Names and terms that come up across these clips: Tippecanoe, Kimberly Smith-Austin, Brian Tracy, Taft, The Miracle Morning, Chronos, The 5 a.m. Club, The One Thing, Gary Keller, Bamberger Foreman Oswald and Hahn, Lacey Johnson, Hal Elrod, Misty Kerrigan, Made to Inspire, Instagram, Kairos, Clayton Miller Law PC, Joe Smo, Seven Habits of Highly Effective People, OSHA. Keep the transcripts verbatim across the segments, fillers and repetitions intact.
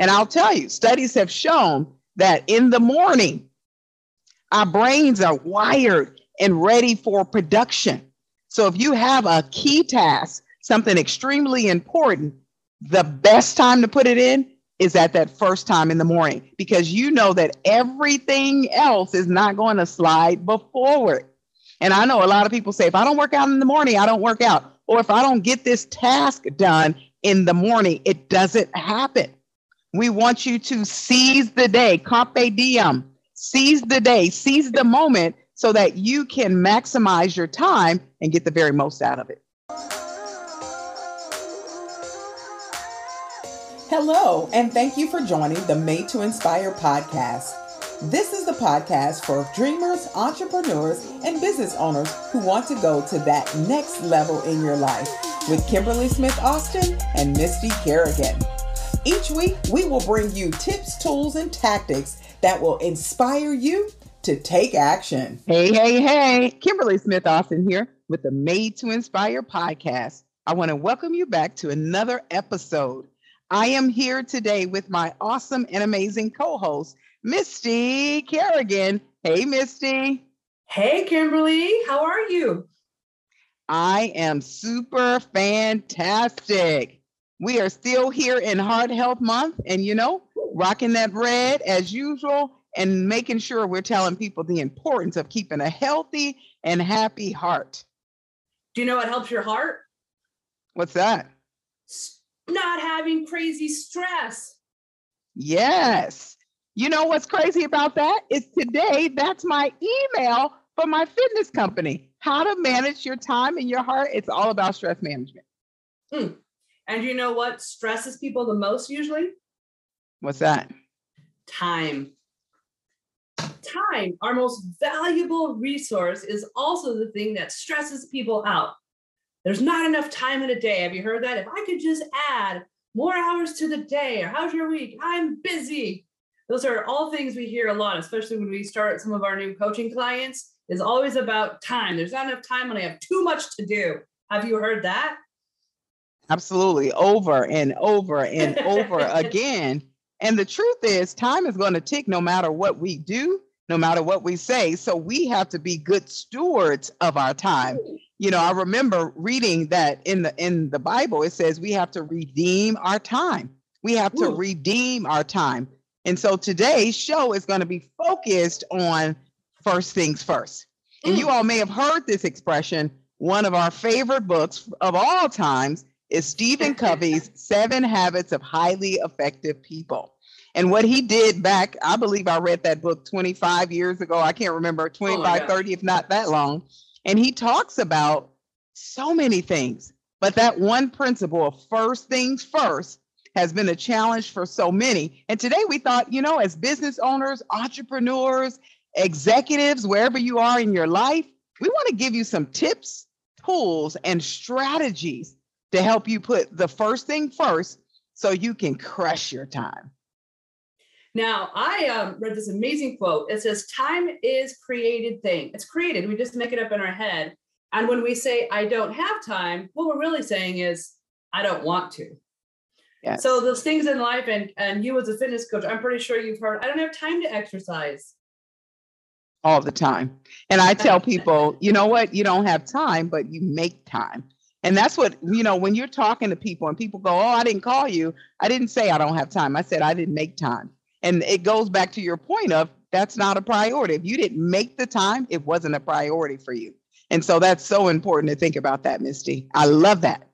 And I'll tell you, studies have shown that in the morning, our brains are wired and ready for production. So if you have a key task, something extremely important, the best time to put it in is at that first time in the morning, because you know that everything else is not going to slide forward. And I know a lot of people say, if I don't work out in the morning, I don't work out. Or if I don't get this task done in the morning, it doesn't happen. We want you to seize the day, carpe diem, seize the day, seize the moment, so that you can maximize your time and get the very most out of it. Hello, and thank you for joining the Made to Inspire podcast. This is the podcast for dreamers, entrepreneurs, and business owners who want to go to that next level in your life with Kimberly Smith-Austin and Misty Kerrigan. Each week, we will bring you tips, tools, and tactics that will inspire you to take action. Hey, hey, hey, Kimberly Smith-Austin here with the Made to Inspire podcast. I want to welcome you back to another episode. I am here today with my awesome and amazing co-host, Misty Kerrigan. Hey, Misty. Hey, Kimberly. How are you? I am super fantastic. We are still here in Heart Health Month and, you know, rocking that red as usual and making sure we're telling people the importance of keeping a healthy and happy heart. Do you know what helps your heart? What's that? Not having crazy stress. Yes. You know what's crazy about that is today, that's my email for my fitness company. How to manage your time and your heart. It's all about stress management. Mm. And you know what stresses people the most usually? What's that? Time. Time, our most valuable resource, is also the thing that stresses people out. There's not enough time in a day. Have you heard that? If I could just add more hours to the day, or how's your week? I'm busy. Those are all things we hear a lot, especially when we start some of our new coaching clients, is always about time. There's not enough time and I have too much to do. Have you heard that? Absolutely. Over and over and over again. And the truth is, time is going to tick no matter what we do, no matter what we say. So we have to be good stewards of our time. You know, I remember reading that in the in the Bible, it says we have to redeem our time. We have to Ooh. redeem our time. And so today's show is going to be focused on first things first. And mm. you all may have heard this expression. One of our favorite books of all times is Stephen Covey's Seven Habits of Highly Effective People. And what he did back, I believe I read that book twenty-five years ago. I can't remember, twenty-five, oh thirty, if not that long. And he talks about so many things, but that one principle of first things first has been a challenge for so many. And today we thought, you know, as business owners, entrepreneurs, executives, wherever you are in your life, we want to give you some tips, tools, and strategies to help you put the first thing first so you can crush your time. Now, I um, read this amazing quote. It says, time is created thing. It's created. We just make it up in our head. And when we say, I don't have time, what we're really saying is, I don't want to. Yes. So those things in life, and, and you as a fitness coach, I'm pretty sure you've heard, I don't have time to exercise. All the time. And I tell people, you know what? You don't have time, but you make time. And that's what, you know, when you're talking to people and people go, oh, I didn't call you. I didn't say I don't have time. I said, I didn't make time. And it goes back to your point of that's not a priority. If you didn't make the time, it wasn't a priority for you. And so that's so important to think about that, Misty. I love that.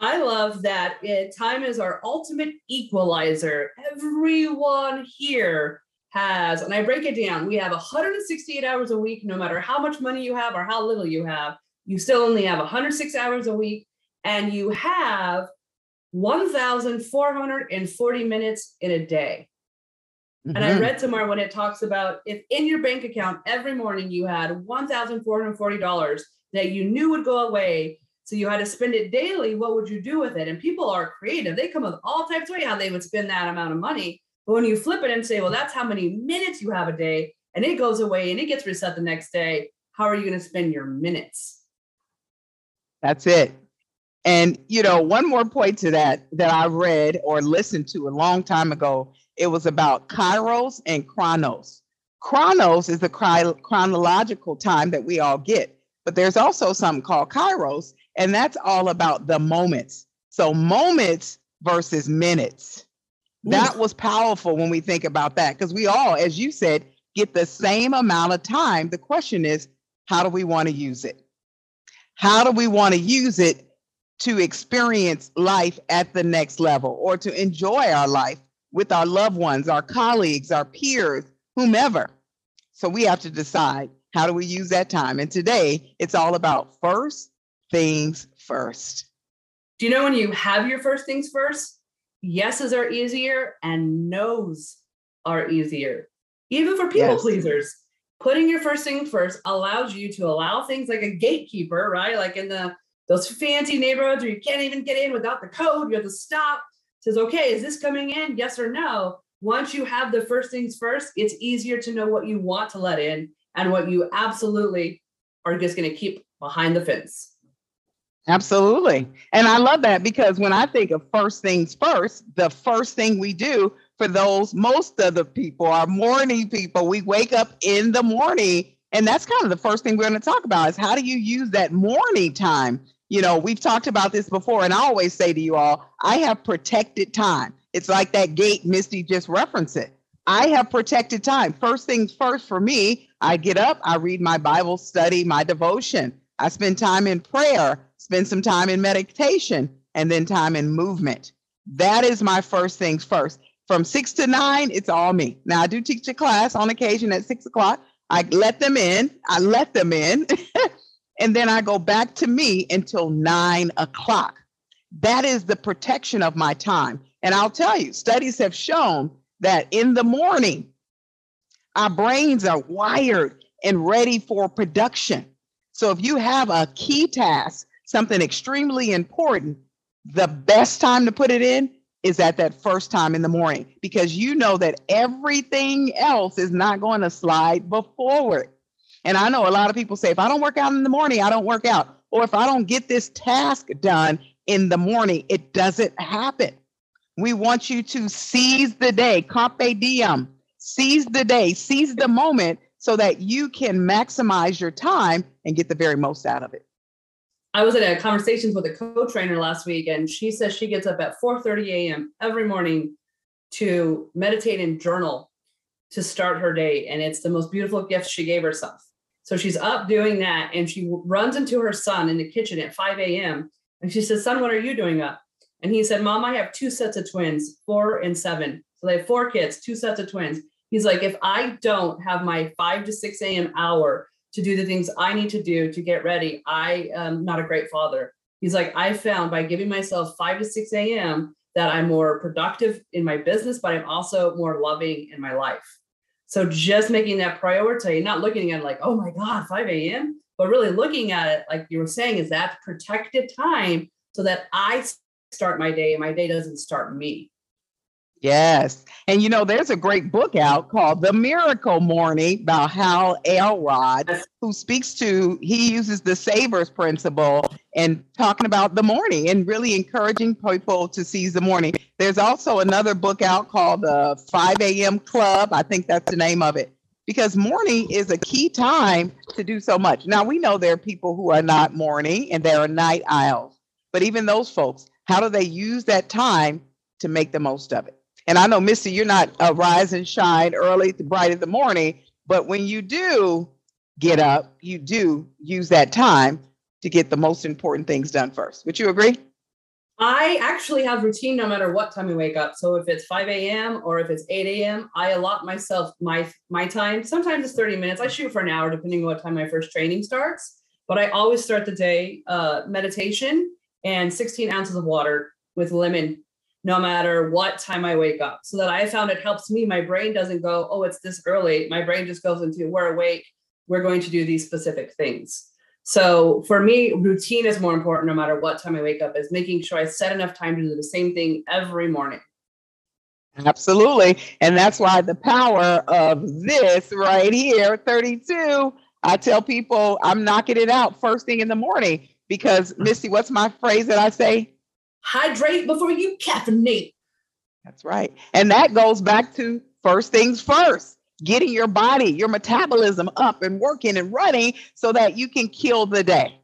I love that. It, time is our ultimate equalizer. Everyone here has, and I break it down, we have one hundred sixty-eight hours a week, no matter how much money you have or how little you have. You still only have one hundred six hours a week, and you have one thousand four hundred forty minutes in a day. Mm-hmm. And I read somewhere when it talks about if in your bank account every morning you had one thousand four hundred forty dollars that you knew would go away, so you had to spend it daily, what would you do with it? And people are creative. They come with all types of ways how they would spend that amount of money. But when you flip it and say, well, that's how many minutes you have a day, and it goes away and it gets reset the next day, how are you going to spend your minutes? That's it. And, you know, one more point to that, that I read or listened to a long time ago, it was about Kairos and Chronos. Chronos is the chronological time that we all get, but there's also something called Kairos, and that's all about the moments. So moments versus minutes. Ooh. That was powerful when we think about that, because we all, as you said, get the same amount of time. The question is, how do we want to use it? How do we want to use it to experience life at the next level, or to enjoy our life with our loved ones, our colleagues, our peers, whomever? So we have to decide, how do we use that time? And today it's all about first things first. Do you know when you have your first things first, yeses are easier and nos are easier. Even for people yes. pleasers, putting your first thing first allows you to allow things like a gatekeeper, right? Like in the those fancy neighborhoods where you can't even get in without the code, you have to stop. Says, okay, is this coming in? Yes or no? Once you have the first things first, it's easier to know what you want to let in and what you absolutely are just going to keep behind the fence. Absolutely. And I love that, because when I think of first things first, the first thing we do for those, most of the people are morning people. We wake up in the morning, and that's kind of the first thing we're going to talk about is, how do you use that morning time? You know, we've talked about this before, and I always say to you all, I have protected time. It's like that gate Misty just referenced it. I have protected time. First things first for me, I get up, I read my Bible study, my devotion. I spend time in prayer, spend some time in meditation, and then time in movement. That is my first things first. From six to nine, it's all me. Now, I do teach a class on occasion at six o'clock. I let them in. I let them in. And then I go back to me until nine o'clock. That is the protection of my time. And I'll tell you, studies have shown that in the morning, our brains are wired and ready for production. So if you have a key task, something extremely important, the best time to put it in is at that first time in the morning, because you know that everything else is not going to slide forward. And I know a lot of people say, if I don't work out in the morning, I don't work out. Or if I don't get this task done in the morning, it doesn't happen. We want you to seize the day, carpe diem, seize the day, seize the moment, so that you can maximize your time and get the very most out of it. I was at a conversation with a co-trainer last week, and she says she gets up at four thirty a.m. every morning to meditate and journal to start her day. And it's the most beautiful gift she gave herself. So she's up doing that, and she runs into her son in the kitchen at five a.m. And she says, son, what are you doing up? And he said, mom, I have two sets of twins, four and seven. So they have four kids, two sets of twins. He's like, if I don't have my five to six a.m. hour to do the things I need to do to get ready, I am not a great father. He's like, I found by giving myself five to six a.m. that I'm more productive in my business, but I'm also more loving in my life. So just making that priority, not looking at it like, oh my God, five a.m., but really looking at it, like you were saying, is that protected time so that I start my day and my day doesn't start me. Yes. And you know, there's a great book out called The Miracle Morning by Hal Elrod, who speaks to, he uses the Savers principle and talking about the morning and really encouraging people to seize the morning. There's also another book out called The five a.m. Club. I think that's the name of it, because morning is a key time to do so much. Now, we know there are people who are not morning and there are night owls, but even those folks, how do they use that time to make the most of it? And I know, Misty, you're not a rise and shine early, bright in the morning, but when you do get up, you do use that time to get the most important things done first. Would you agree? I actually have routine no matter what time I wake up. So if it's five a.m. or if it's eight a.m., I allot myself my, my time. Sometimes it's thirty minutes. I shoot for an hour, depending on what time my first training starts. But I always start the day uh, meditation and sixteen ounces of water with lemon, no matter what time I wake up, so that I found it helps me. My brain doesn't go, oh, it's this early. My brain just goes into, we're awake. We're going to do these specific things. So for me, routine is more important, no matter what time I wake up, is making sure I set enough time to do the same thing every morning. Absolutely. And that's why the power of this right here, thirty-two, I tell people I'm knocking it out first thing in the morning. because Misty, what's my phrase that I say? Hydrate before you caffeinate. That's right. And that goes back to first things first, getting your body, your metabolism up and working and running so that you can kill the day.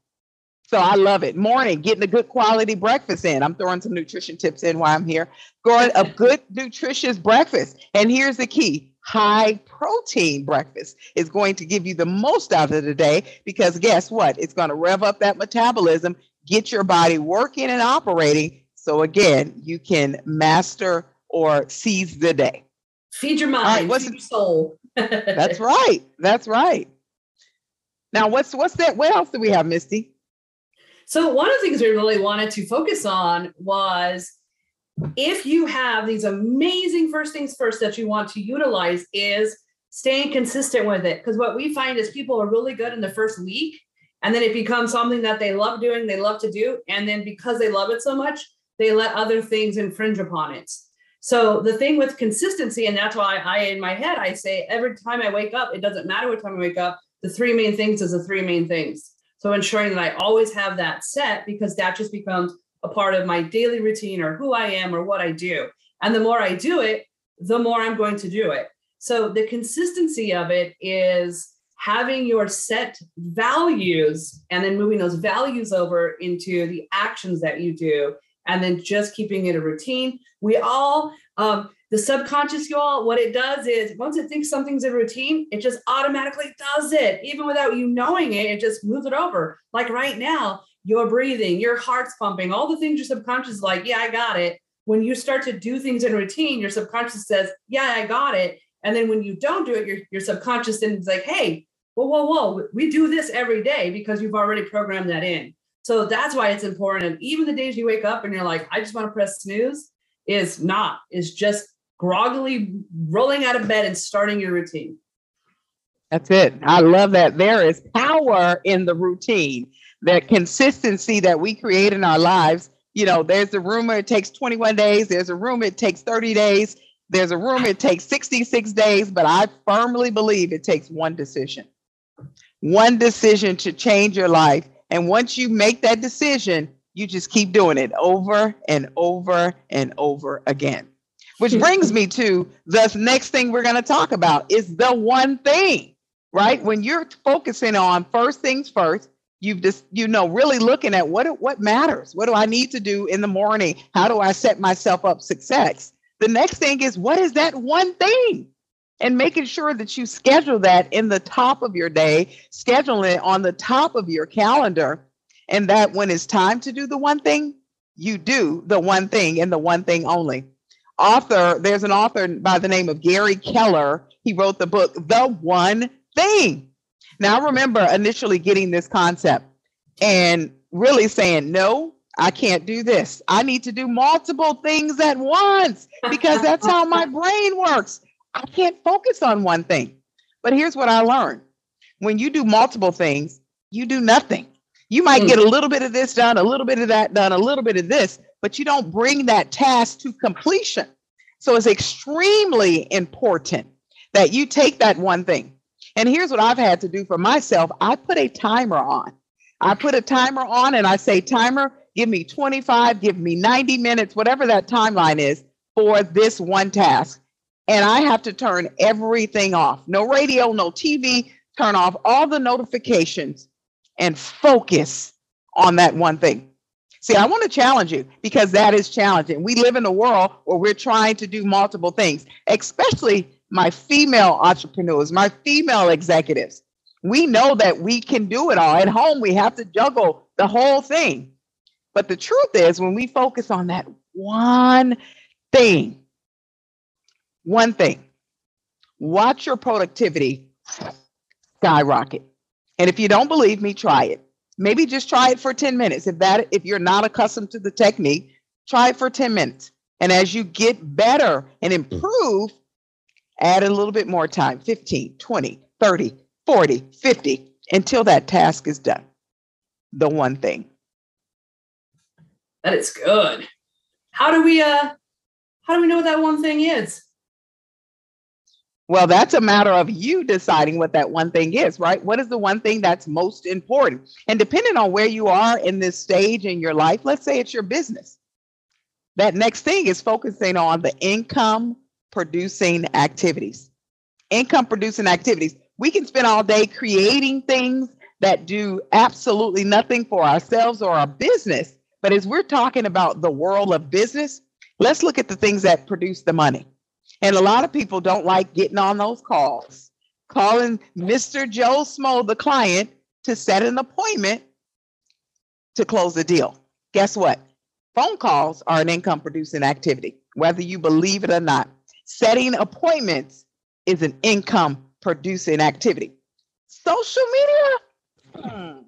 So I love it. Morning, getting a good quality breakfast in. I'm throwing some nutrition tips in while I'm here. Going a good nutritious breakfast. And here's the key. High protein breakfast is going to give you the most out of the day because guess what? It's going to rev up that metabolism, get your body working and operating. So again, you can master or seize the day. Feed your mind, right, what's feed your soul. That's right. That's right. Now, what's what's that? What else do we have, Misty? So one of the things we really wanted to focus on was if you have these amazing first things first that you want to utilize is staying consistent with it. Because what we find is people are really good in the first week and then it becomes something that they love doing, they love to do. And then because they love it so much, they let other things infringe upon it. So the thing with consistency, and that's why I, in my head, I say every time I wake up, it doesn't matter what time I wake up, the three main things is the three main things. So ensuring that I always have that set because that just becomes a part of my daily routine or who I am or what I do. And the more I do it, the more I'm going to do it. So the consistency of it is having your set values and then moving those values over into the actions that you do and then just keeping it a routine. We all, um, the subconscious, y'all, what it does is once it thinks something's a routine, it just automatically does it. Even without you knowing it, it just moves it over. Like right now, your breathing, your heart's pumping, all the things your subconscious is like, yeah, I got it. When you start to do things in routine, your subconscious says, yeah, I got it. And then when you don't do it, your, your subconscious then is like, hey, whoa, whoa, whoa, we do this every day because you've already programmed that in. So that's why it's important. And even the days you wake up and you're like, I just want to press snooze is not, is just groggily rolling out of bed and starting your routine. That's it. I love that. There is power in the routine. That consistency that we create in our lives, you know, there's a rumor it takes twenty-one days. There's a rumor it takes thirty days. There's a rumor it takes sixty-six days. But I firmly believe it takes one decision, one decision to change your life. And once you make that decision, you just keep doing it over and over and over again, which brings me to the next thing we're going to talk about is the one thing, right? When you're focusing on first things first, you've just, you know, really looking at what, what matters. What do I need to do in the morning? How do I set myself up for success? The next thing is what is that one thing? And making sure that you schedule that in the top of your day, schedule it on the top of your calendar. And that when it's time to do the one thing, you do the one thing and the one thing only. Author, there's an author by the name of Gary Keller. He wrote the book, The One Thing. Now, I remember initially getting this concept and really saying, no, I can't do this. I need to do multiple things at once because that's how my brain works. I can't focus on one thing. But here's what I learned. When you do multiple things, you do nothing. You might get a little bit of this done, a little bit of that done, a little bit of this, but you don't bring that task to completion. So it's extremely important that you take that one thing. And here's what I've had to do for myself. I put a timer on. I put a timer on and I say, timer, give me twenty-five, give me ninety minutes, whatever that timeline is for this one task. And I have to turn everything off. No radio, no T V, turn off all the notifications and focus on that one thing. See, I want to challenge you because that is challenging. We live in a world where we're trying to do multiple things, especially my female entrepreneurs, my female executives. We know that we can do it all. At home, we have to juggle the whole thing. But the truth is, when we focus on that one thing, one thing, watch your productivity skyrocket. And if you don't believe me, try it. Maybe just try it for ten minutes. If that, if you're not accustomed to the technique, try it for ten minutes. And as you get better and improve, add a little bit more time, fifteen, twenty, thirty, forty, fifty, until that task is done. The one thing. That is good. How do we, uh, how do we know what that one thing is? Well, that's a matter of you deciding what that one thing is, right? What is the one thing that's most important? And depending on where you are in this stage in your life, let's say it's your business. That next thing is focusing on the income producing activities, income producing activities. We can spend all day creating things that do absolutely nothing for ourselves or our business. But as we're talking about the world of business, let's look at the things that produce the money. And a lot of people don't like getting on those calls, calling Mister Joe Smo, the client, to set an appointment to close the deal. Guess what? Phone calls are an income producing activity, whether you believe it or not. Setting appointments is an income producing activity. Social media hmm,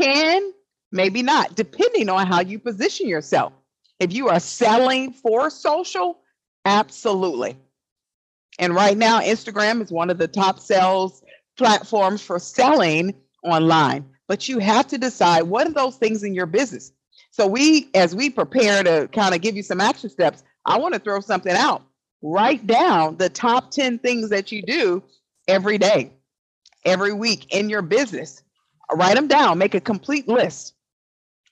can, maybe not, depending on how you position yourself. If you are selling for social, absolutely. And right now, Instagram is one of the top sales platforms for selling online. But you have to decide what are those things in your business. So we, as we prepare to kind of give you some action steps, I want to throw something out. Write down the top ten things that you do every day, every week in your business. Write them down. Make a complete list.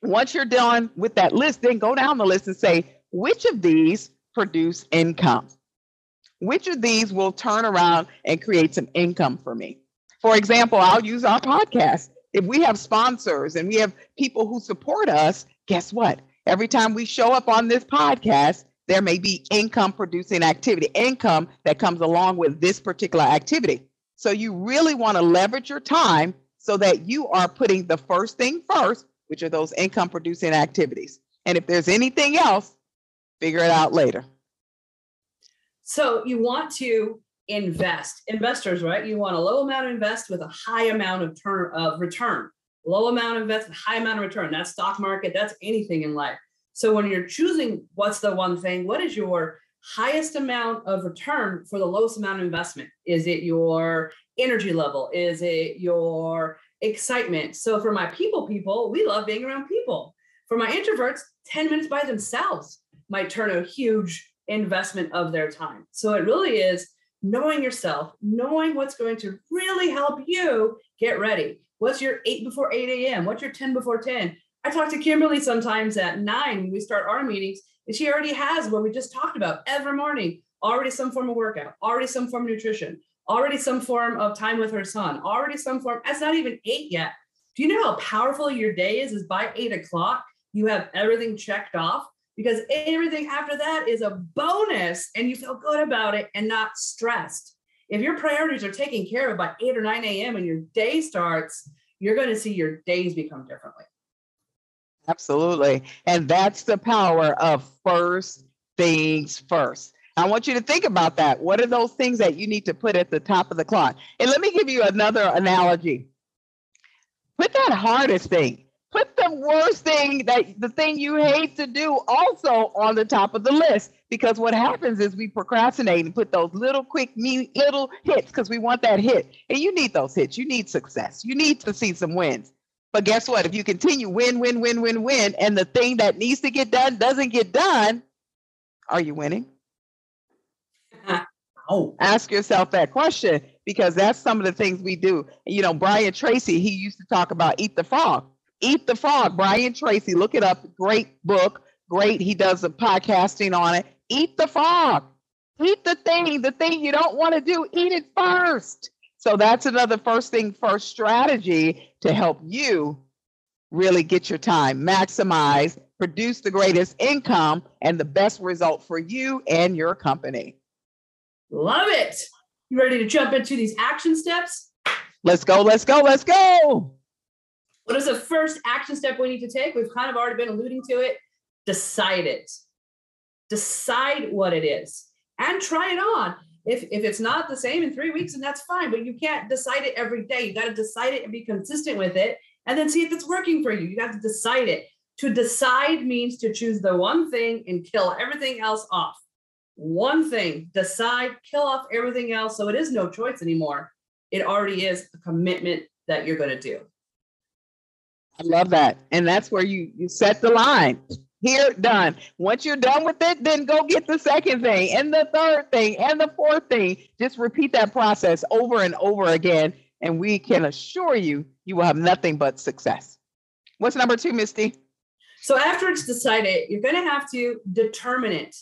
Once you're done with that list, then go down the list and say, which of these produce income? Which of these will turn around and create some income for me? For example, I'll use our podcast. If we have sponsors and we have people who support us, guess what? Every time we show up on this podcast, there may be income producing activity, income that comes along with this particular activity. So you really want to leverage your time so that you are putting the first thing first, which are those income producing activities. And if there's anything else, figure it out later. So you want to invest, investors, right? You want a low amount to invest with a high amount of turn of return, low amount of invest, high amount of return. That's stock market. That's anything in life. So when you're choosing what's the one thing, what is your highest amount of return for the lowest amount of investment? Is it your energy level? Is it your excitement? So for my people, people, we love being around people. For my introverts, ten minutes by themselves might turn a huge investment of their time. So it really is knowing yourself, knowing what's going to really help you get ready. What's your eight before eight a.m.? What's your ten before ten? I talk to Kimberly sometimes at nine when we start our meetings, and she already has what we just talked about every morning, already some form of workout, already some form of nutrition, already some form of time with her son, already some form. That's not even eight yet. Do you know how powerful your day is? Is by eight o'clock, you have everything checked off, because everything after that is a bonus and you feel good about it and not stressed. If your priorities are taken care of by eight or nine a.m. and your day starts, you're going to see your days become differently. Absolutely. And that's the power of first things first. I want you to think about that. What are those things that you need to put at the top of the clock? And let me give you another analogy. Put that hardest thing, put the worst thing, that the thing you hate to do, also on the top of the list, because what happens is we procrastinate and put those little quick little hits because we want that hit. And you need those hits. You need success. You need to see some wins. But guess what? If you continue win, win, win, win, win, and the thing that needs to get done doesn't get done, are you winning? Oh, ask yourself that question, because that's some of the things we do. You know, Brian Tracy, he used to talk about eat the frog, eat the frog. Brian Tracy, look it up. Great book. Great. He does a podcasting on it. Eat the frog. Eat the thing, the thing you don't want to do. Eat it first. So that's another first thing first strategy to help you really get your time, maximize, produce the greatest income and the best result for you and your company. Love it. You ready to jump into these action steps? Let's go, let's go, let's go. What is the first action step we need to take? We've kind of already been alluding to it. Decide it. Decide what it is and try it on. If, if it's not the same in three weeks, then that's fine, but you can't decide it every day. You got to decide it and be consistent with it and then see if it's working for you. You got to decide it. To decide means to choose the one thing and kill everything else off. One thing, decide, kill off everything else. So it is no choice anymore. It already is a commitment that you're going to do. I love that. And that's where you, you set the line. here, done. Once you're done with it, then go get the second thing and the third thing and the fourth thing. Just repeat that process over and over again. And we can assure you, you will have nothing but success. What's number two, Misty? So after it's decided, you're going to have to determine it.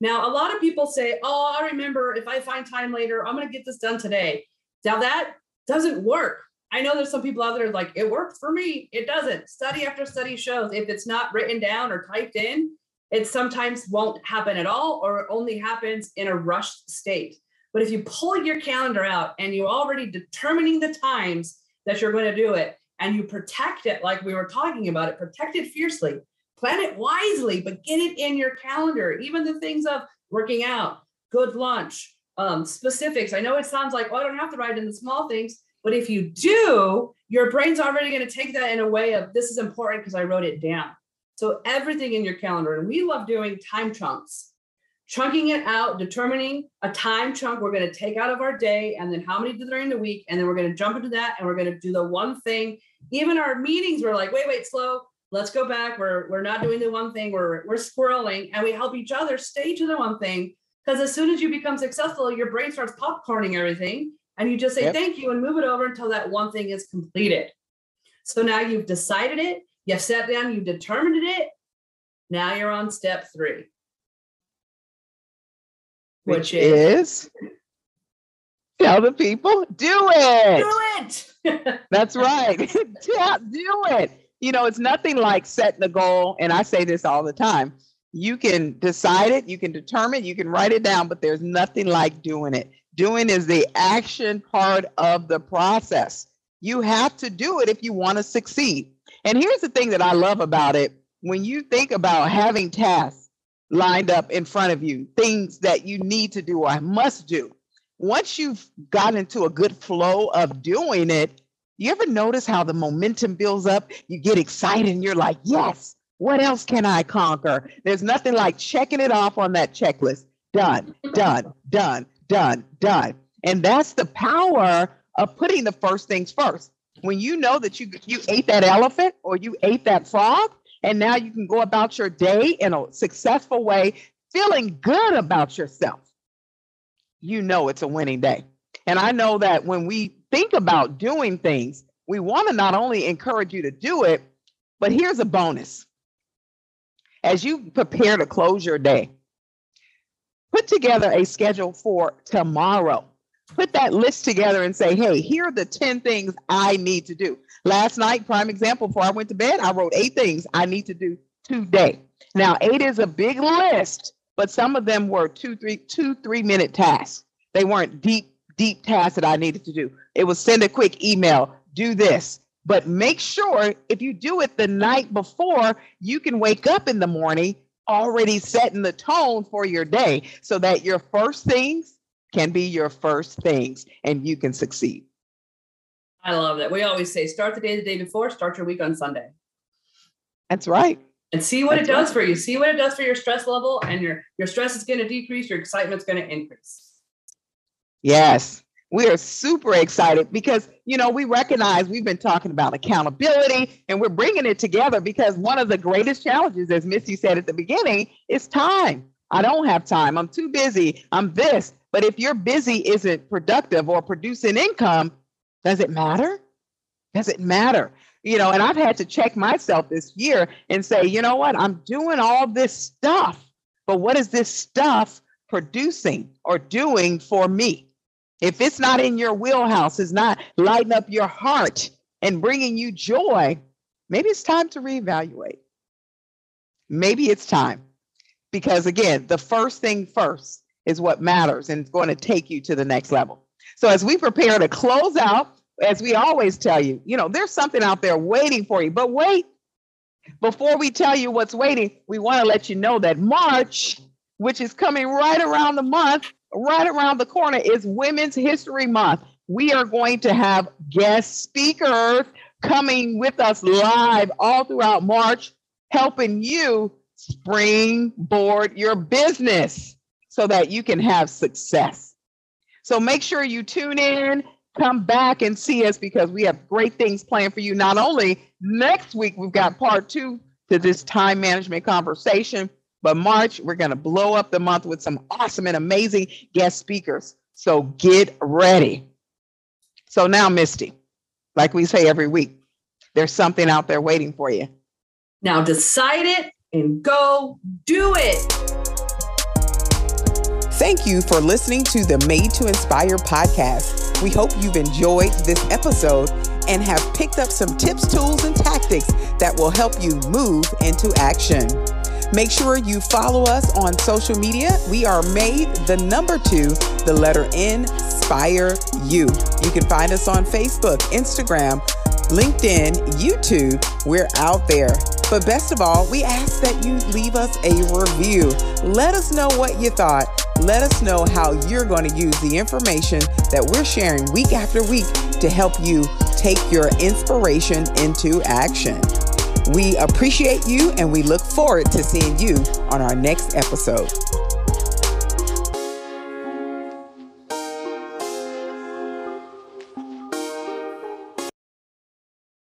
Now, a lot of people say, oh, I remember if I find time later, I'm going to get this done today. Now that doesn't work. I know there's some people out there like, it worked for me. It doesn't. Study after study shows if it's not written down or typed in, it sometimes won't happen at all, or it only happens in a rushed state. But if you pull your calendar out and you're already determining the times that you're going to do it, and you protect it, like we were talking about it, protect it fiercely, plan it wisely, but get it in your calendar. Even the things of working out, good lunch, um, specifics. I know it sounds like, oh, I don't have to write in the small things. But if you do, your brain's already going to take that in a way of, this is important because I wrote it down. So everything in your calendar. And we love doing time chunks, chunking it out, determining a time chunk we're going to take out of our day, and then how many during the week. And then we're going to jump into that, and we're going to do the one thing. Even our meetings, we're like, wait, wait, slow. Let's go back. We're, we're not doing the one thing. We're, we're squirreling, and we help each other stay to the one thing. Because as soon as you become successful, your brain starts popcorning everything. And you just say, yep, thank you, and move it over until that one thing is completed. So now you've decided it, you've sat down, you've determined it. Now you're on step three, which, which is, is tell the people, do it. Do it. That's right. Yeah, do it. You know, it's nothing like setting a goal. And I say this all the time. You can decide it, you can determine, you can write it down, but there's nothing like doing it. Doing is the action part of the process. You have to do it if you want to succeed. And here's the thing that I love about it. When you think about having tasks lined up in front of you, things that you need to do or must do, once you've gotten into a good flow of doing it, you ever notice how the momentum builds up? You get excited and you're like, yes, what else can I conquer? There's nothing like checking it off on that checklist. Done, done, done. Done, done. And that's the power of putting the first things first. When you know that you, you ate that elephant or you ate that frog, and now you can go about your day in a successful way, feeling good about yourself, you know it's a winning day. And I know that when we think about doing things, we want to not only encourage you to do it, but here's a bonus. As you prepare to close your day, put together a schedule for tomorrow. Put that list together and say, hey, here are the ten things I need to do. Last night, prime example, before I went to bed, I wrote eight things I need to do today. Now, eight is a big list, but some of them were two, three, two, three minute tasks. They weren't deep, deep tasks that I needed to do. It was send a quick email, do this. But make sure if you do it the night before, you can wake up in the morning already setting the tone for your day so that your first things can be your first things and you can succeed. I love that. We always say, start the day the day before, start your week on Sunday. That's right. And see what That's it does right. for you. See what it does for your stress level, and your, your stress is going to decrease. Your excitement's going to increase. Yes. We are super excited because, you know, we recognize we've been talking about accountability, and we're bringing it together because one of the greatest challenges, as Misty said at the beginning, is time. I don't have time. I'm too busy. I'm this. But if your busy isn't productive or producing income, does it matter? Does it matter? You know, and I've had to check myself this year and say, you know what? I'm doing all this stuff, but what is this stuff producing or doing for me? If it's not in your wheelhouse, it's not lighting up your heart and bringing you joy, maybe it's time to reevaluate. Maybe it's time. Because again, the first thing first is what matters and it's going to take you to the next level. So as we prepare to close out, as we always tell you, you know, there's something out there waiting for you. But wait, before we tell you what's waiting, we want to let you know that March, which is coming right around the month, right around the corner, is Women's History Month. We are going to have guest speakers coming with us live all throughout March, helping you springboard your business so that you can have success. So make sure you tune in, come back and see us because we have great things planned for you. Not only next week, we've got part two to this time management conversation. But March, we're going to blow up the month with some awesome and amazing guest speakers. So get ready. So now, Misty, like we say every week, there's something out there waiting for you. Now decide it and go do it. Thank you for listening to the Made to Inspire podcast. We hope you've enjoyed this episode and have picked up some tips, tools, and tactics that will help you move into action. Make sure you follow us on social media. We are Made the number two, the letter N, Inspire You. You can find us on Facebook, Instagram, LinkedIn, YouTube. We're out there. But best of all, we ask that you leave us a review. Let us know what you thought. Let us know how you're going to use the information that we're sharing week after week to help you take your inspiration into action. We appreciate you, and we look forward to seeing you on our next episode.